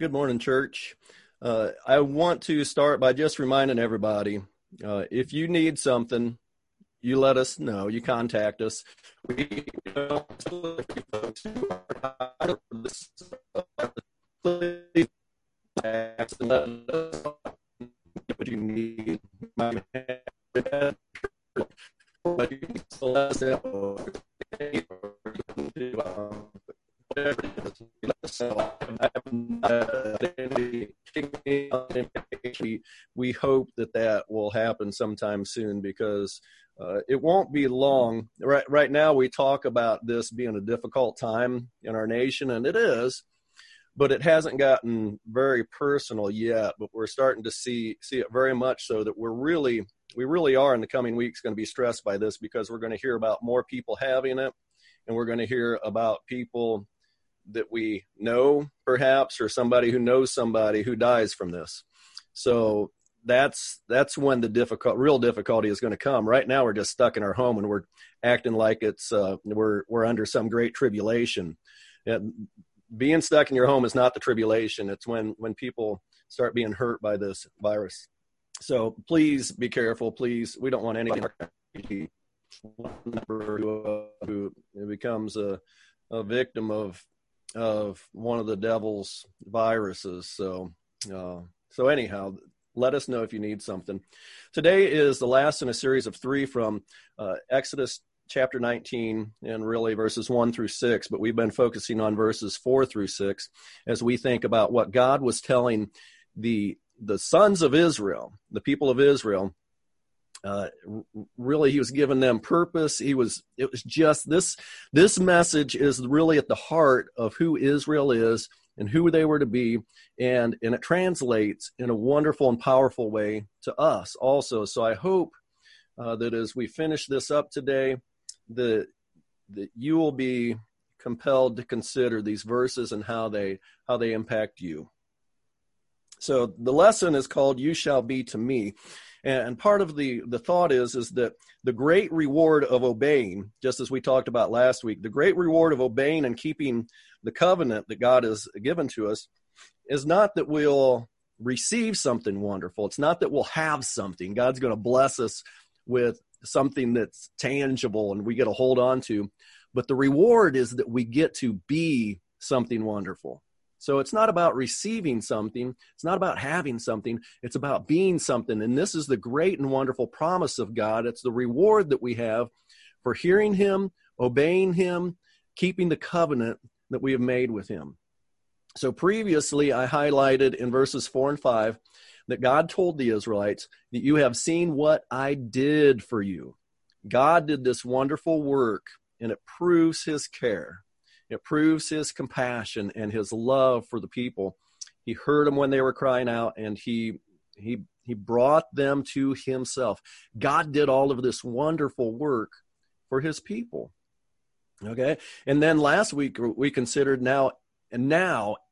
Good morning, church. I want to start by just reminding everybody, if you need something, you let us know. You contact us. We don't folks who are tired of this stuff. Please ask and let us know what you need. But you can still let us know whatever it is. Let us know. We hope that will happen sometime soon, because it won't be long. Right now we talk about this being a difficult time in our nation, and it is, but it hasn't gotten very personal yet. But we're starting to see it very much so, that we really are in the coming weeks going to be stressed by this, because we're going to hear about more people having it, and we're going to hear about people that we know, perhaps, or somebody who knows somebody who dies from this. So that's when the real difficulty is going to come. Right now, we're just stuck in our home, and we're acting like it's we're under some great tribulation. And being stuck in your home is not the tribulation. It's when people start being hurt by this virus. So please be careful. Please, we don't want anybody who becomes a victim of one of the devil's viruses. So anyhow, let us know if you need something. Today is the last in a series of three from Exodus chapter 19, and really verses 1 through 6, but we've been focusing on verses 4 through 6 as we think about what God was telling the sons of Israel, the people of Israel. Really, he was giving them purpose. It was just this message is really at the heart of who Israel is and who they were to be. And it translates in a wonderful and powerful way to us also. So I hope that as we finish this up today, that you will be compelled to consider these verses and how they impact you. So the lesson is called "You Shall Be to Me." And part of the thought is that the great reward of obeying, just as we talked about last week, the great reward of obeying and keeping the covenant that God has given to us is not that we'll receive something wonderful. It's not that we'll have something. God's going to bless us with something that's tangible and we get to hold on to. But the reward is that we get to be something wonderful. So it's not about receiving something. It's not about having something. It's about being something. And this is the great and wonderful promise of God. It's the reward that we have for hearing him, obeying him, keeping the covenant that we have made with him. So previously I highlighted in verses 4 and 5 that God told the Israelites that you have seen what I did for you. God did this wonderful work, and it proves his care. It proves his compassion and his love for the people. He heard them when they were crying out, and he brought them to himself. God did all of this wonderful work for his people. Okay? And then last week we considered now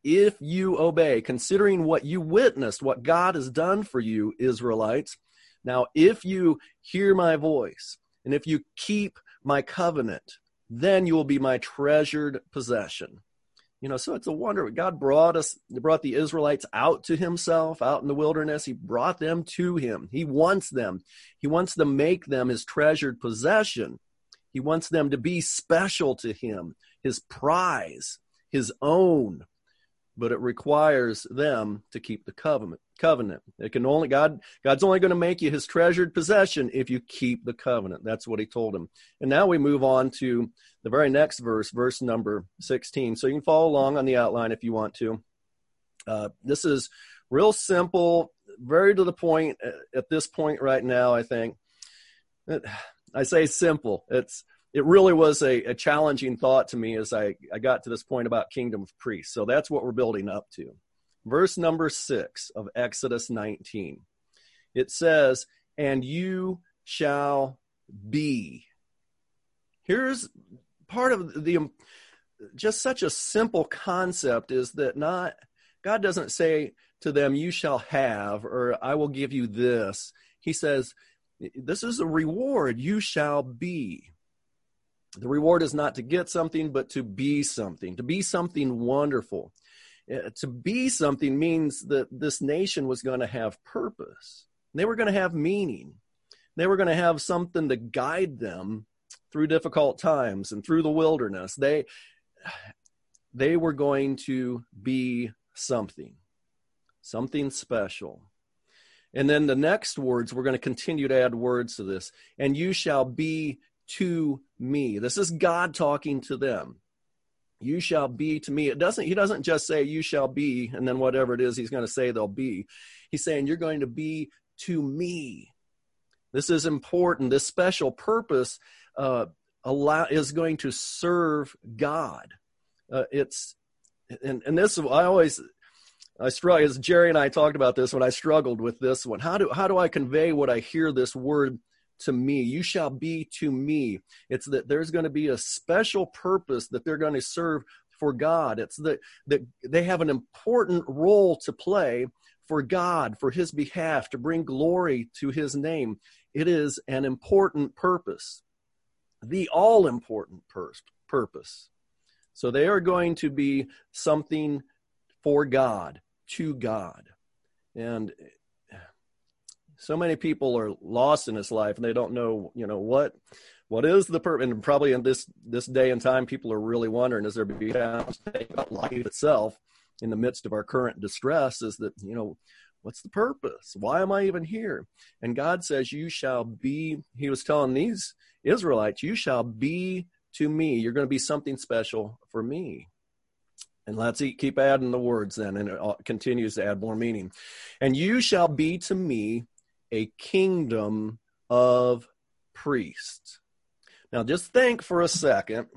if you obey, considering what you witnessed, what God has done for you, Israelites, now if you hear my voice and if you keep my covenant, then you will be my treasured possession. So it's a wonder. God brought the Israelites out to himself, out in the wilderness. He brought them to him. He wants them. He wants to make them his treasured possession. He wants them to be special to him, his prize, his own. But it requires them to keep the covenant. It can only God's only going to make you his treasured possession if you keep the covenant. That's what he told him. And now we move on to the very next verse number 16. So you can follow along on the outline if you want to. This is real simple, very to the point at this point right now, I think. I say simple. It really was a challenging thought to me as I got to this point about kingdom of priests. So that's what we're building up to. Verse number 6 of Exodus 19. It says, "And you shall be." Here's part of just such a simple concept is that God doesn't say to them, "You shall have," or "I will give you this." He says, this is a reward. You shall be. The reward is not to get something, but to be something wonderful. To be something means that this nation was going to have purpose. They were going to have meaning. They were going to have something to guide them through difficult times and through the wilderness. They were going to be something special. And then the next words, we're going to continue to add words to this. And you shall be to me. This is God talking to them. You shall be to me. He doesn't just say you shall be, and then whatever it is he's going to say they'll be. He's saying you're going to be to me. This is important. This special purpose is going to serve God. I struggle, as Jerry and I talked about this when I struggled with this one. How do I convey what I hear this word to me? You shall be to me. It's that there's going to be a special purpose that they're going to serve for God. It's that they have an important role to play for God, for his behalf, to bring glory to his name. It is an important purpose, the all-important purpose. So they are going to be something for God, to God. And so many people are lost in this life and they don't know, what is the purpose? And probably in this day and time, people are really wondering, is there be about life itself in the midst of our current distress? Is that, what's the purpose? Why am I even here? And God says, you shall be, he was telling these Israelites, you shall be to me. You're going to be something special for me. And let's keep adding the words then, and it continues to add more meaning. And you shall be to me a kingdom of priests. Now, just think for a second.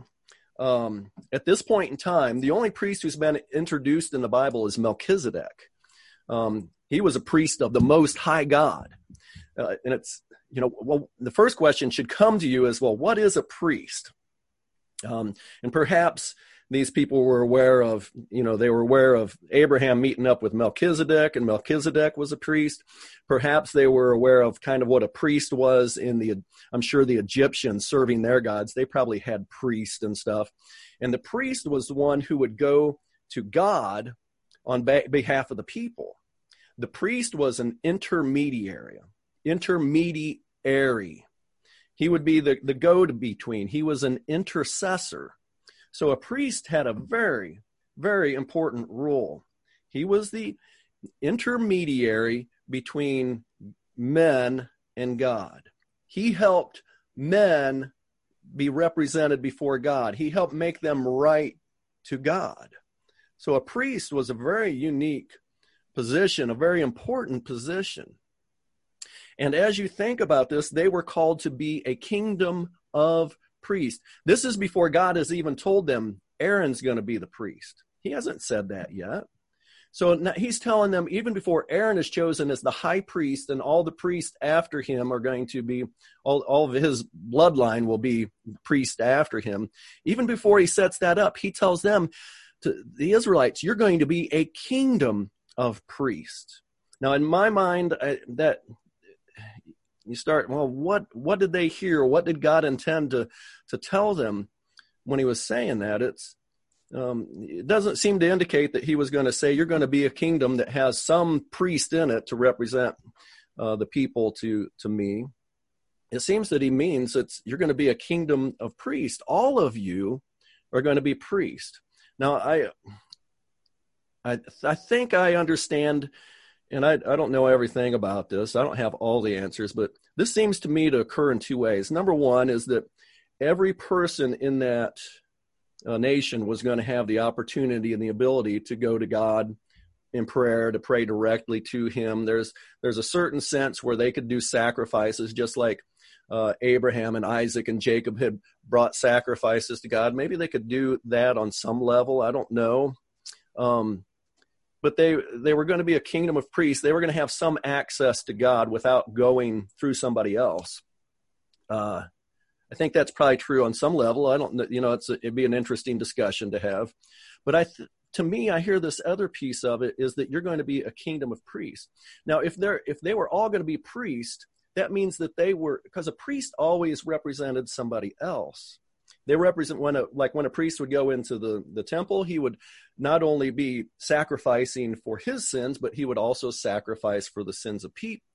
At this point in time, the only priest who's been introduced in the Bible is Melchizedek. He was a priest of the Most High God. And it's, the first question should come to you is, what is a priest? And perhaps these people were aware of, they were aware of Abraham meeting up with Melchizedek, and Melchizedek was a priest. Perhaps they were aware of kind of what a priest was I'm sure the Egyptians serving their gods, they probably had priests and stuff. And the priest was the one who would go to God on behalf of the people. The priest was an intermediary. He would be the go-between. He was an intercessor. So a priest had a very, very important role. He was the intermediary between men and God. He helped men be represented before God. He helped make them right to God. So a priest was a very unique position, a very important position. And as you think about this, they were called to be a kingdom of priest. This is before God has even told them Aaron's going to be the priest. He hasn't said that yet. So now he's telling them even before Aaron is chosen as the high priest, and all the priests after him are going to be, all of his bloodline will be priest after him. Even before he sets that up, he tells them, to the Israelites, you're going to be a kingdom of priests. Now in my mind, you start, what did they hear? What did God intend to tell them when he was saying that? It doesn't seem to indicate that he was going to say, you're going to be a kingdom that has some priest in it to represent the people to me. It seems that he means you're going to be a kingdom of priests. All of you are going to be priests. Now, I think I understand. And I don't know everything about this. I don't have all the answers, but this seems to me to occur in two ways. Number one is that every person in that nation was going to have the opportunity and the ability to go to God in prayer, to pray directly to him. There's a certain sense where they could do sacrifices, just like Abraham and Isaac and Jacob had brought sacrifices to God. Maybe they could do that on some level. I don't know. But they were going to be a kingdom of priests. They were going to have some access to God without going through somebody else. I think that's probably true on some level. I don't, it'd be an interesting discussion to have. But to me, I hear this other piece of it is that you're going to be a kingdom of priests. Now, if they were all going to be priests, that means that because a priest always represented somebody else. They represent when a priest would go into the temple, he would not only be sacrificing for his sins, but he would also sacrifice for the sins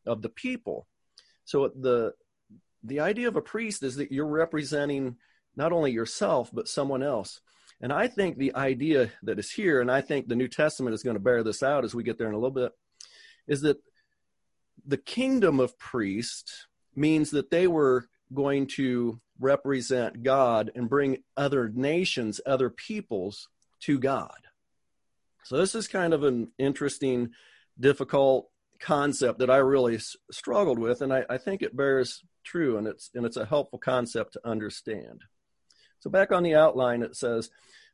of the people. So the idea of a priest is that you're representing not only yourself, but someone else. And I think the idea that is here, and I think the New Testament is going to bear this out as we get there in a little bit, is that the kingdom of priests means that they were going to represent God and bring other nations, other peoples to God. So this is kind of an interesting, difficult concept that I really struggled with, and I think it bears true, and it's a helpful concept to understand. So back on the outline, it says,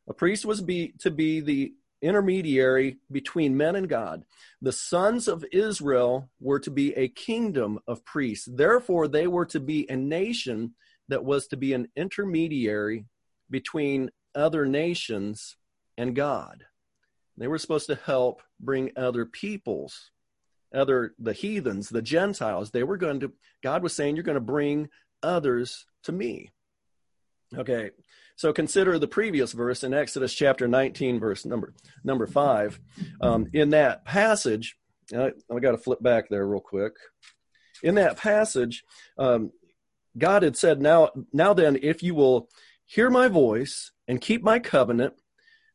a priest was to be the intermediary between men and God. The sons of Israel were to be a kingdom of priests. Therefore, they were to be a nation that was to be an intermediary between other nations and God. They were supposed to help bring other peoples, the heathens, the Gentiles. God was saying, you're going to bring others to me. Okay, so consider the previous verse in Exodus chapter 19, verse number 5. In that passage, I got to flip back there real quick. In that passage, God had said, "Now then, if you will hear my voice and keep my covenant,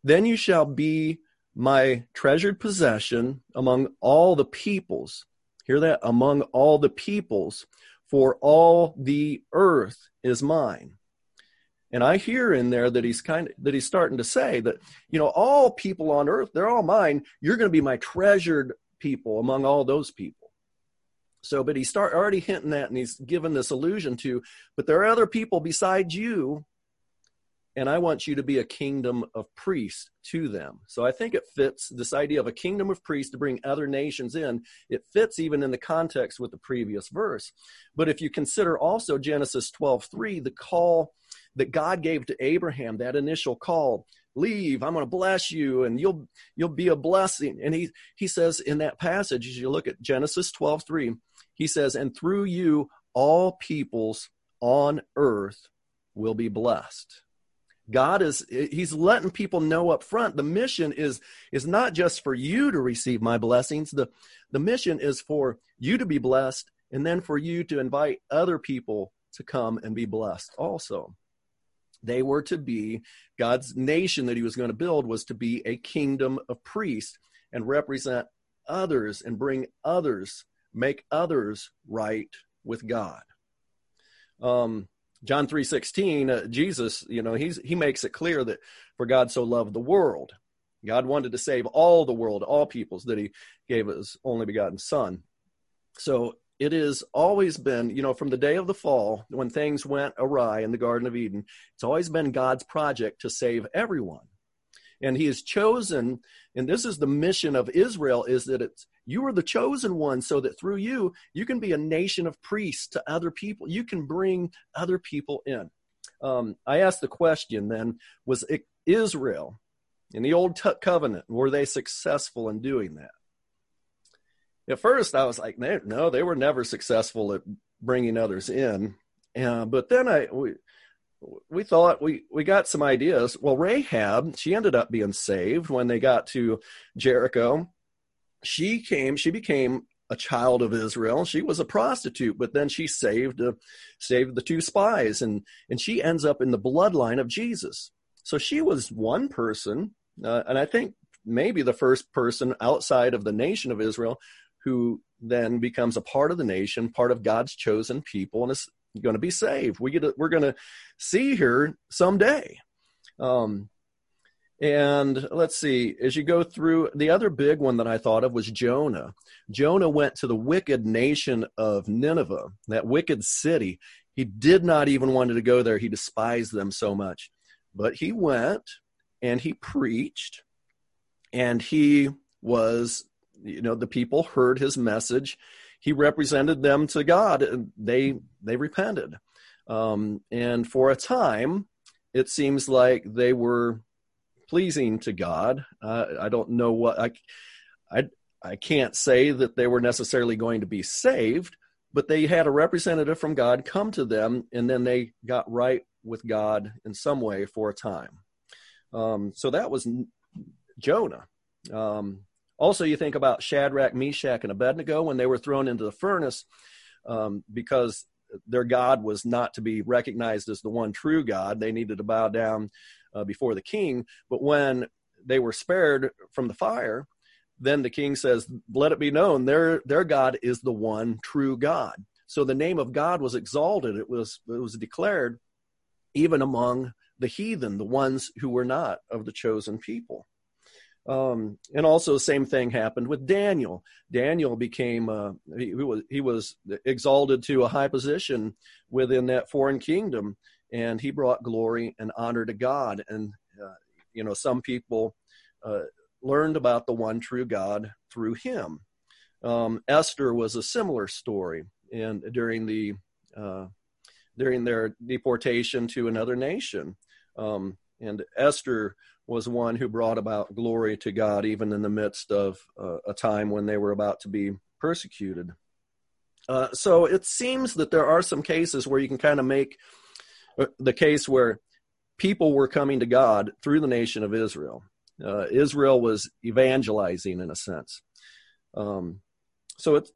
then you shall be my treasured possession among all the peoples." Hear that? Among all the peoples, for all the earth is mine. And I hear in there that he's starting to say that, you know, all people on earth, they're all mine. You're going to be my treasured people among all those people. So, but he's already hinting that, and he's given this allusion to, but there are other people besides you, and I want you to be a kingdom of priests to them. So I think it fits this idea of a kingdom of priests to bring other nations in. It fits even in the context with the previous verse. But if you consider also Genesis 12:3, the call that God gave to Abraham, that initial call, leave, I'm going to bless you, and you'll be a blessing. And he says in that passage, as you look at Genesis 12:3, he says, and through you, all peoples on earth will be blessed. God he's letting people know up front, the mission is not just for you to receive my blessings. The mission is for you to be blessed, and then for you to invite other people to come and be blessed also. They were to be, God's nation that he was going to build was to be a kingdom of priests and represent others and bring others, make others right with God. John 3:16, Jesus, you know, he makes it clear that for God so loved the world. God wanted to save all the world, all peoples, that he gave his only begotten son. So it has always been, you know, from the day of the fall, when things went awry in the Garden of Eden, it's always been God's project to save everyone. And he has chosen, and this is the mission of Israel, is that you are the chosen one, so that through you, you can be a nation of priests to other people. You can bring other people in. I asked the question then, was Israel in the Old Covenant, were they successful in doing that? At first, I was like, no, they were never successful at bringing others in. But then we thought we got some ideas. Well, Rahab, she ended up being saved when they got to Jericho. She became a child of Israel. She was a prostitute, but then she saved the two spies, and she ends up in the bloodline of Jesus. So she was one person, and I think maybe the first person outside of the nation of Israel who then becomes a part of the nation, part of God's chosen people, and is going to be saved. We're going to see her someday. And let's see, as you go through, the other big one that I thought of was Jonah. Jonah went to the wicked nation of Nineveh, that wicked city. He did not even want to go there. He despised them so much. But he went and he preached, and he was, you know, the people heard his message. He represented them to God, and they repented. And for a time, it seems like they were pleasing to God. I don't know what, I can't say that they were necessarily going to be saved, but they had a representative from God come to them, and then they got right with God in some way for a time. So that was Jonah. Also, you think about Shadrach, Meshach, and Abednego when they were thrown into the furnace because their God was not to be recognized as the one true God. They needed to bow down before the king. But when they were spared from the fire, then the king says, let it be known, their God is the one true God. So the name of God was exalted. It was declared even among the heathen, the ones who were not of the chosen people. And also the same thing happened with Daniel. Daniel became, he was exalted to a high position within that foreign kingdom, and he brought glory and honor to God. And, some people learned about the one true God through him. Esther was a similar story. And during their deportation to another nation. And Esther was one who brought about glory to God, even in the midst of a time when they were about to be persecuted. So it seems that there are some cases where you can kind of make the case where people were coming to God through the nation of Israel. Israel was evangelizing in a sense. So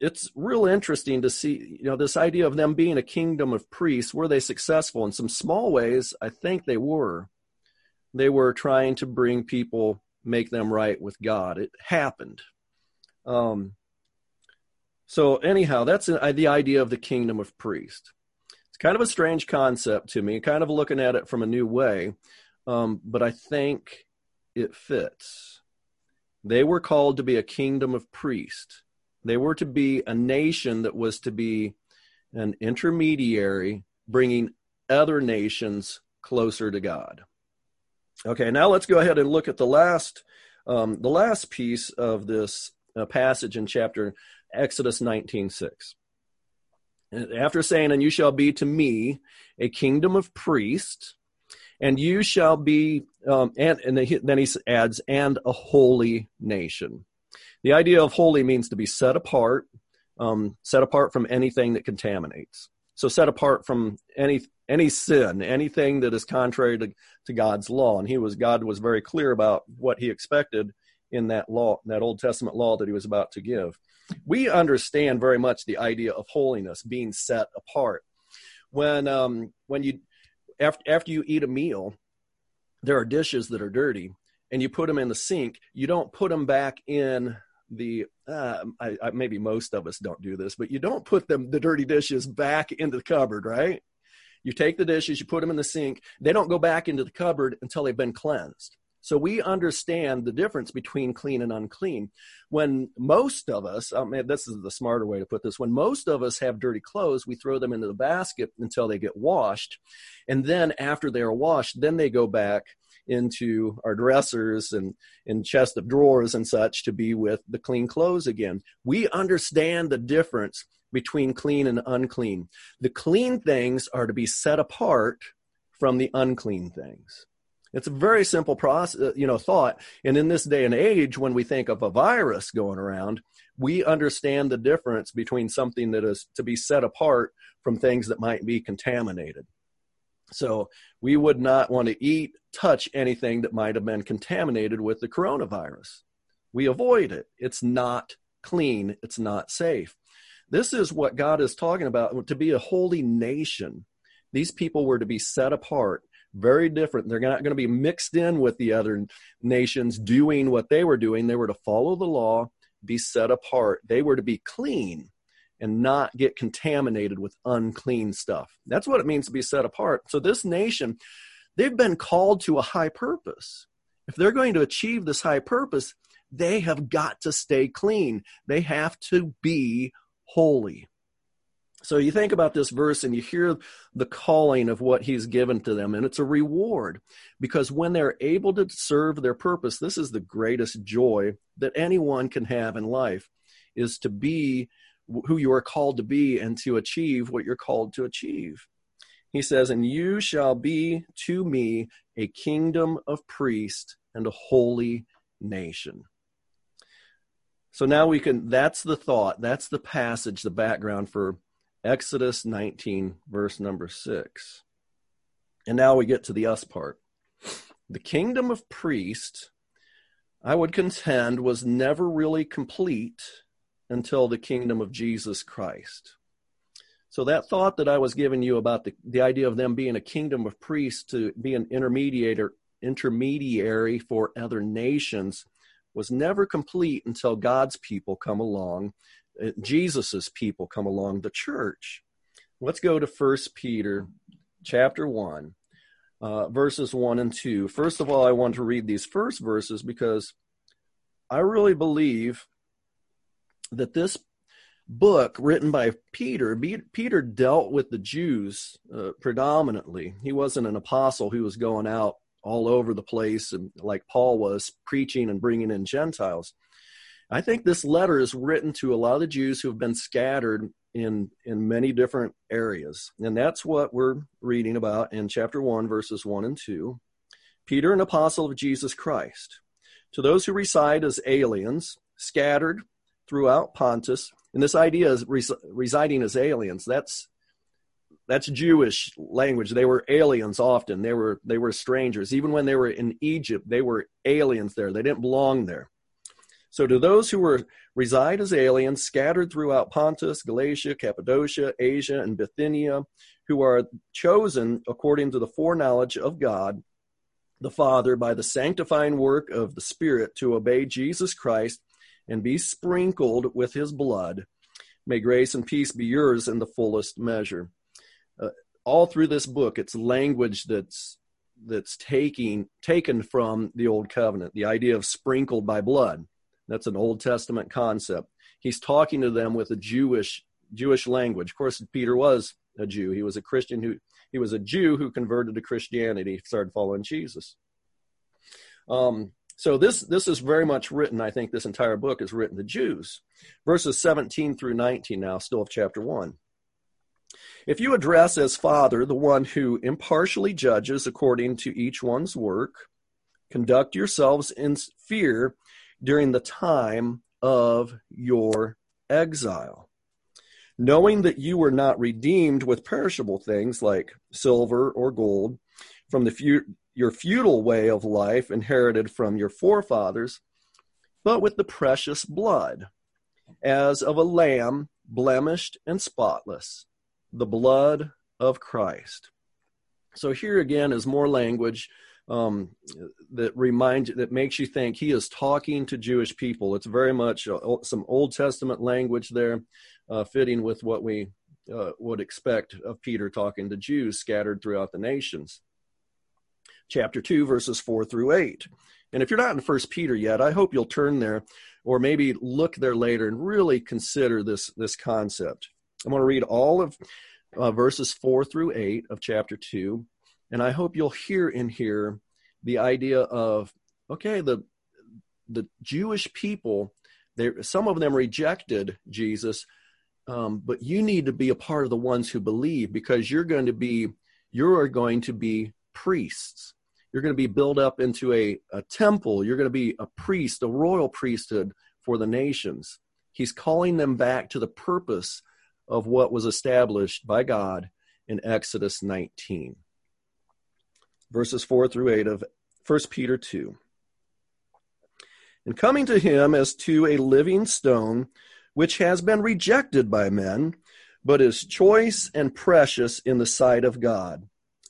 it's real interesting to see, this idea of them being a kingdom of priests. Were they successful? In some small ways, I think they were. They were trying to bring people, make them right with God. It happened. So anyhow, that's the idea of the kingdom of priests. It's kind of a strange concept to me, kind of looking at it from a new way, but I think it fits. They were called to be a kingdom of priests. They were to be a nation that was to be an intermediary, bringing other nations closer to God. Okay, now let's go ahead and look at the last piece of this passage in chapter Exodus 19:6. After saying, "And you shall be to me a kingdom of priests, and you shall be," and then he adds, "and a holy nation." The idea of holy means to be set apart from anything that contaminates. So set apart from any sin, anything that is contrary to God's law. And God was very clear about what he expected in that law, that Old Testament law that he was about to give. We understand very much the idea of holiness, being set apart. When you after you eat a meal, there are dishes that are dirty, and you put them in the sink. You don't put them back in the, maybe most of us don't do this, but you don't put the dirty dishes back into the cupboard, right? You take the dishes, you put them in the sink. They don't go back into the cupboard until they've been cleansed. So we understand the difference between clean and unclean. When most of us, this is the smarter way to put this, when most of us have dirty clothes, we throw them into the basket until they get washed. And then after they are washed, then they go back into our dressers and in chest of drawers and such to be with the clean clothes again. We understand the difference between clean and unclean. The clean things are to be set apart from the unclean things. It's a very simple process, thought. And in this day and age, when we think of a virus going around, we understand the difference between something that is to be set apart from things that might be contaminated. So we would not want to touch anything that might have been contaminated with the coronavirus. We avoid it. It's not clean. It's not safe. This is what God is talking about, to be a holy nation. These people were to be set apart, very different. They're not going to be mixed in with the other nations doing what they were doing. They were to follow the law, be set apart. They were to be clean and not get contaminated with unclean stuff. That's what it means to be set apart. So this nation, they've been called to a high purpose. If they're going to achieve this high purpose, they have got to stay clean. They have to be holy. So you think about this verse and you hear the calling of what he's given to them, and it's a reward, because when they're able to serve their purpose, this is the greatest joy that anyone can have in life, is to be who you are called to be and to achieve what you're called to achieve. He says, "And you shall be to me a kingdom of priests and a holy nation." So now that's the thought, that's the passage, the background for Exodus 19, verse number 6. And now we get to the us part. The kingdom of priests, I would contend, was never really complete until the kingdom of Jesus Christ. So that thought that I was giving you about the idea of them being a kingdom of priests to be an intermediary for other nations was never complete until God's people come along, Jesus's people come along, the church. Let's go to 1 Peter chapter 1, verses 1 and 2. First of all, I want to read these first verses because I really believe that this book written by Peter dealt with the Jews predominantly. He wasn't an apostle who was going out all over the place, and like Paul was, preaching and bringing in Gentiles. I think this letter is written to a lot of the Jews who have been scattered in many different areas. And that's what we're reading about in chapter 1, verses 1 and 2. Peter, an apostle of Jesus Christ, to those who reside as aliens, scattered throughout Pontus. And this idea is residing as aliens. That's Jewish language. They were aliens often. They were strangers. Even when they were in Egypt, they were aliens there. They didn't belong there. So to those who reside as aliens scattered throughout Pontus, Galatia, Cappadocia, Asia, and Bithynia, who are chosen according to the foreknowledge of God, the Father, by the sanctifying work of the Spirit to obey Jesus Christ and be sprinkled with his blood, may grace and peace be yours in the fullest measure. All through this book, it's language that's taken from the Old Covenant, the idea of sprinkled by blood. That's an Old Testament concept. He's talking to them with a Jewish language. Of course, Peter was a Jew. He was a Christian who converted to Christianity, started following Jesus. So this is very much written, I think this entire book is written to Jews. Verses 17 through 19 now, still of chapter 1. If you address as Father the one who impartially judges according to each one's work, conduct yourselves in fear during the time of your exile, knowing that you were not redeemed with perishable things like silver or gold from the your feudal way of life inherited from your forefathers, but with the precious blood, as of a lamb blemished and spotless, the blood of Christ. So here again is more language that makes you think he is talking to Jewish people. It's very much some Old Testament language there, fitting with what we would expect of Peter talking to Jews scattered throughout the nations. Chapter 2, verses 4 through 8. And if you're not in 1 Peter yet, I hope you'll turn there or maybe look there later and really consider this concept. I'm going to read all of verses 4 through 8 of chapter 2, and I hope you'll hear in here the idea of, okay, the Jewish people, some of them rejected Jesus, but you need to be a part of the ones who believe, because you are going to be priests. You're going to be built up into a temple. You're going to be a priest, a royal priesthood for the nations. He's calling them back to the purpose of what was established by God in Exodus 19. Verses 4 through 8 of 1 Peter 2. And coming to him as to a living stone, which has been rejected by men, but is choice and precious in the sight of God.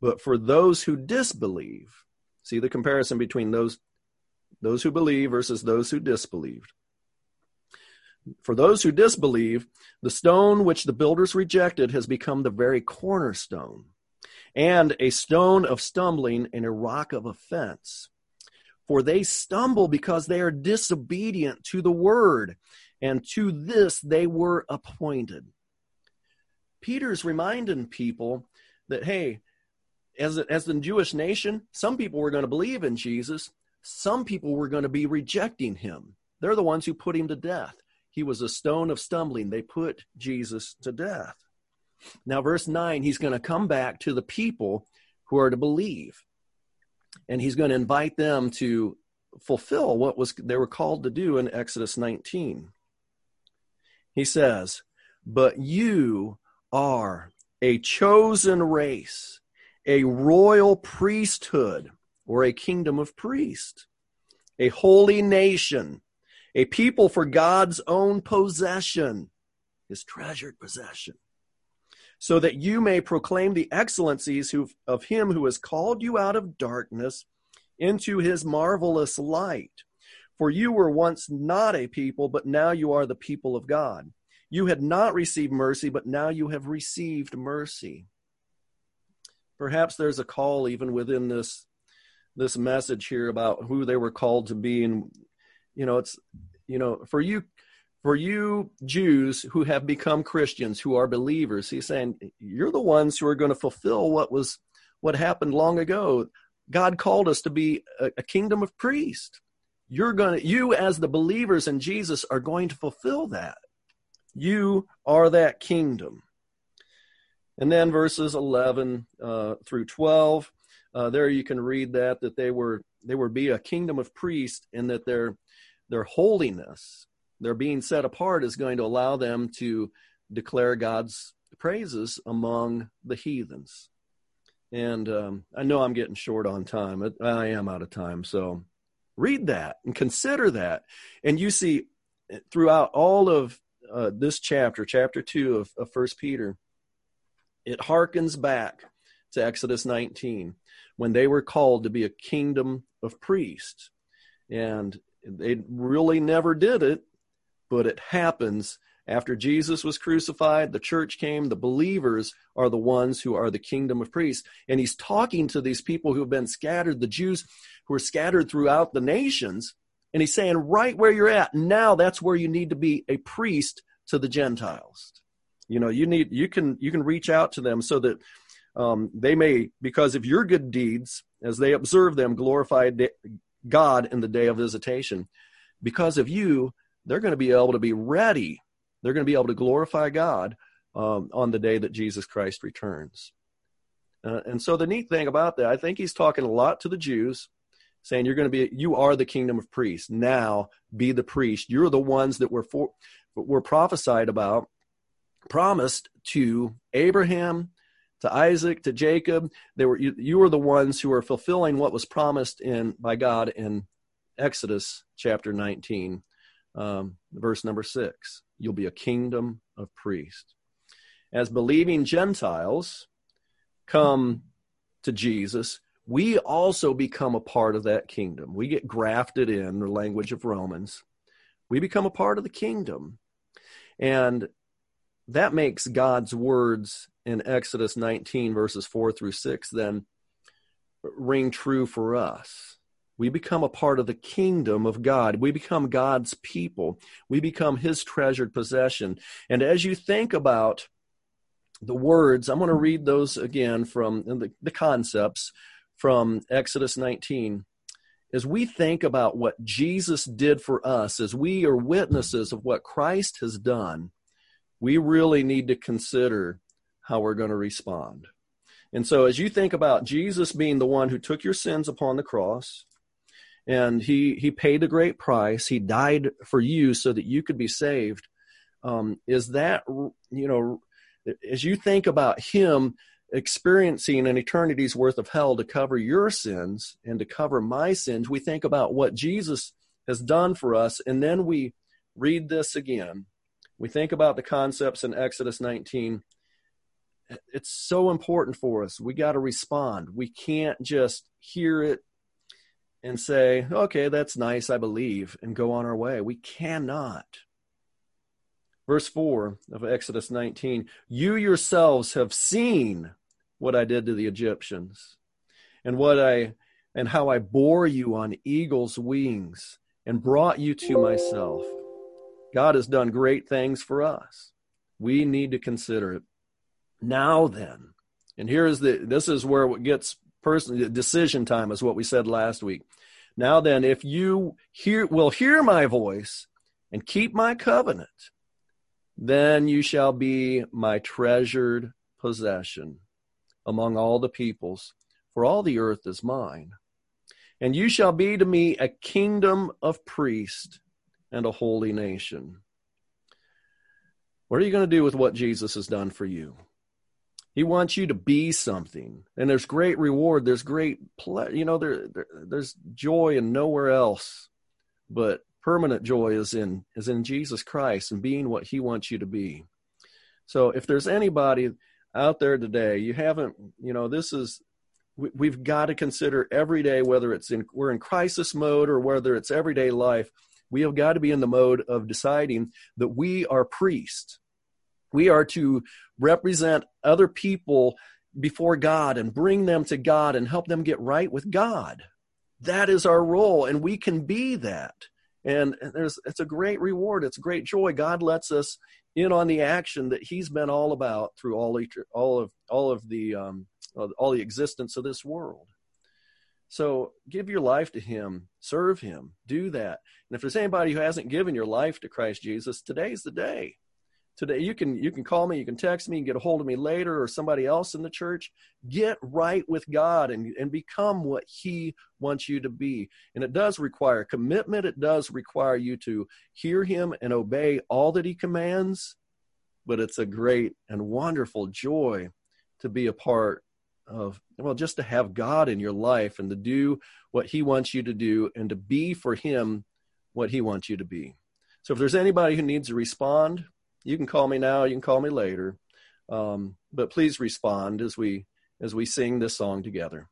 But for those who disbelieve, see the comparison between those who believe versus those who disbelieved. For those who disbelieve, the stone which the builders rejected has become the very cornerstone, and a stone of stumbling and a rock of offense. For they stumble because they are disobedient to the word, and to this they were appointed. Peter's reminding people that, hey, as the Jewish nation, some people were going to believe in Jesus. Some people were going to be rejecting him. They're the ones who put him to death. He was a stone of stumbling. They put Jesus to death. Now, verse 9, he's going to come back to the people who are to believe. And he's going to invite them to fulfill what was they were called to do in Exodus 19. He says, "But you are a chosen race, a royal priesthood, or a kingdom of priests, a holy nation, a people for God's own possession, his treasured possession, so that you may proclaim the excellencies of him who has called you out of darkness into his marvelous light. For you were once not a people, but now you are the people of God. You had not received mercy, but now you have received mercy." Perhaps there's a call even within this message here about who they were called to be. And, for you Jews who have become Christians, who are believers, he's saying, you're the ones who are going to fulfill what happened long ago. God called us to be a kingdom of priests. You as the believers in Jesus are going to fulfill that. You are that kingdom. And then verses 11 through 12, there you can read that they were be a kingdom of priests, and that their holiness, their being set apart, is going to allow them to declare God's praises among the heathens. And I know I'm getting short on time. I am out of time. So read that and consider that. And you see throughout all of this chapter 2 of 1 Peter, it harkens back to Exodus 19, when they were called to be a kingdom of priests. And they really never did it. But it happens after Jesus was crucified, the church came, the believers are the ones who are the kingdom of priests. And he's talking to these people who have been scattered, the Jews who are scattered throughout the nations. And he's saying, right where you're at, now that's where you need to be a priest to the Gentiles. You can reach out to them so that they may, because of your good deeds, as they observe them, glorify God in the day of visitation. Because of you, they're going to be able to be ready. They're going to be able to glorify God on the day that Jesus Christ returns. And so the neat thing about that, I think he's talking a lot to the Jews, saying you are the kingdom of priests. Now be the priest. You're the ones that were prophesied about, promised to Abraham, to Isaac, to Jacob. You were the ones who are fulfilling what was promised by God in Exodus chapter 19. Verse number 6, you'll be a kingdom of priests. As believing Gentiles come to Jesus, we also become a part of that kingdom. We get grafted in, the language of Romans. We become a part of the kingdom. And that makes God's words in Exodus 19, verses 4 through 6, then ring true for us. We become a part of the kingdom of God. We become God's people. We become his treasured possession. And as you think about the words, I'm going to read those again from the concepts from Exodus 19. As we think about what Jesus did for us, as we are witnesses of what Christ has done, we really need to consider how we're going to respond. And so as you think about Jesus being the one who took your sins upon the cross, and he paid a great price. He died for you so that you could be saved. Is that, as you think about him experiencing an eternity's worth of hell to cover your sins and to cover my sins, we think about what Jesus has done for us. And then we read this again. We think about the concepts in Exodus 19. It's so important for us. We got to respond. We can't just hear it and say, okay, that's nice, I believe, and go on our way. We cannot. Verse 4 of Exodus 19, you yourselves have seen what I did to the Egyptians, and how I bore you on eagle's wings and brought you to myself. God has done great things for us. We need to consider it. Now then, And here is this is where it gets personal. Decision time is what we said last week. Now then, if you will hear my voice and keep my covenant, then you shall be my treasured possession among all the peoples, for all the earth is mine. And you shall be to me a kingdom of priests and a holy nation. What are you going to do with what Jesus has done for you? He wants you to be something, and there's great reward. There's great pleasure. You know, there's joy in nowhere else, but permanent joy is in Jesus Christ and being what he wants you to be. So if there's anybody out there today, you haven't, you know, this is, we've got to consider every day, whether it's we're in crisis mode or whether it's everyday life, we have got to be in the mode of deciding that we are priests. We are to represent other people before God and bring them to God and help them get right with God. That is our role, and we can be that. And it's a great reward. It's a great joy. God lets us in on the action that he's been all about through all the existence of this world. So give your life to him, serve him, do that. And if there's anybody who hasn't given your life to Christ Jesus, today's the day. Today, you can call me, you can text me, you can get a hold of me later, or somebody else in the church. Get right with God and become what he wants you to be. And it does require commitment. It does require you to hear him and obey all that he commands. But it's a great and wonderful joy to be a part of, well, just to have God in your life and to do what he wants you to do and to be for him what he wants you to be. So if there's anybody who needs to respond, you can call me now. You can call me later. But please respond as we sing this song together.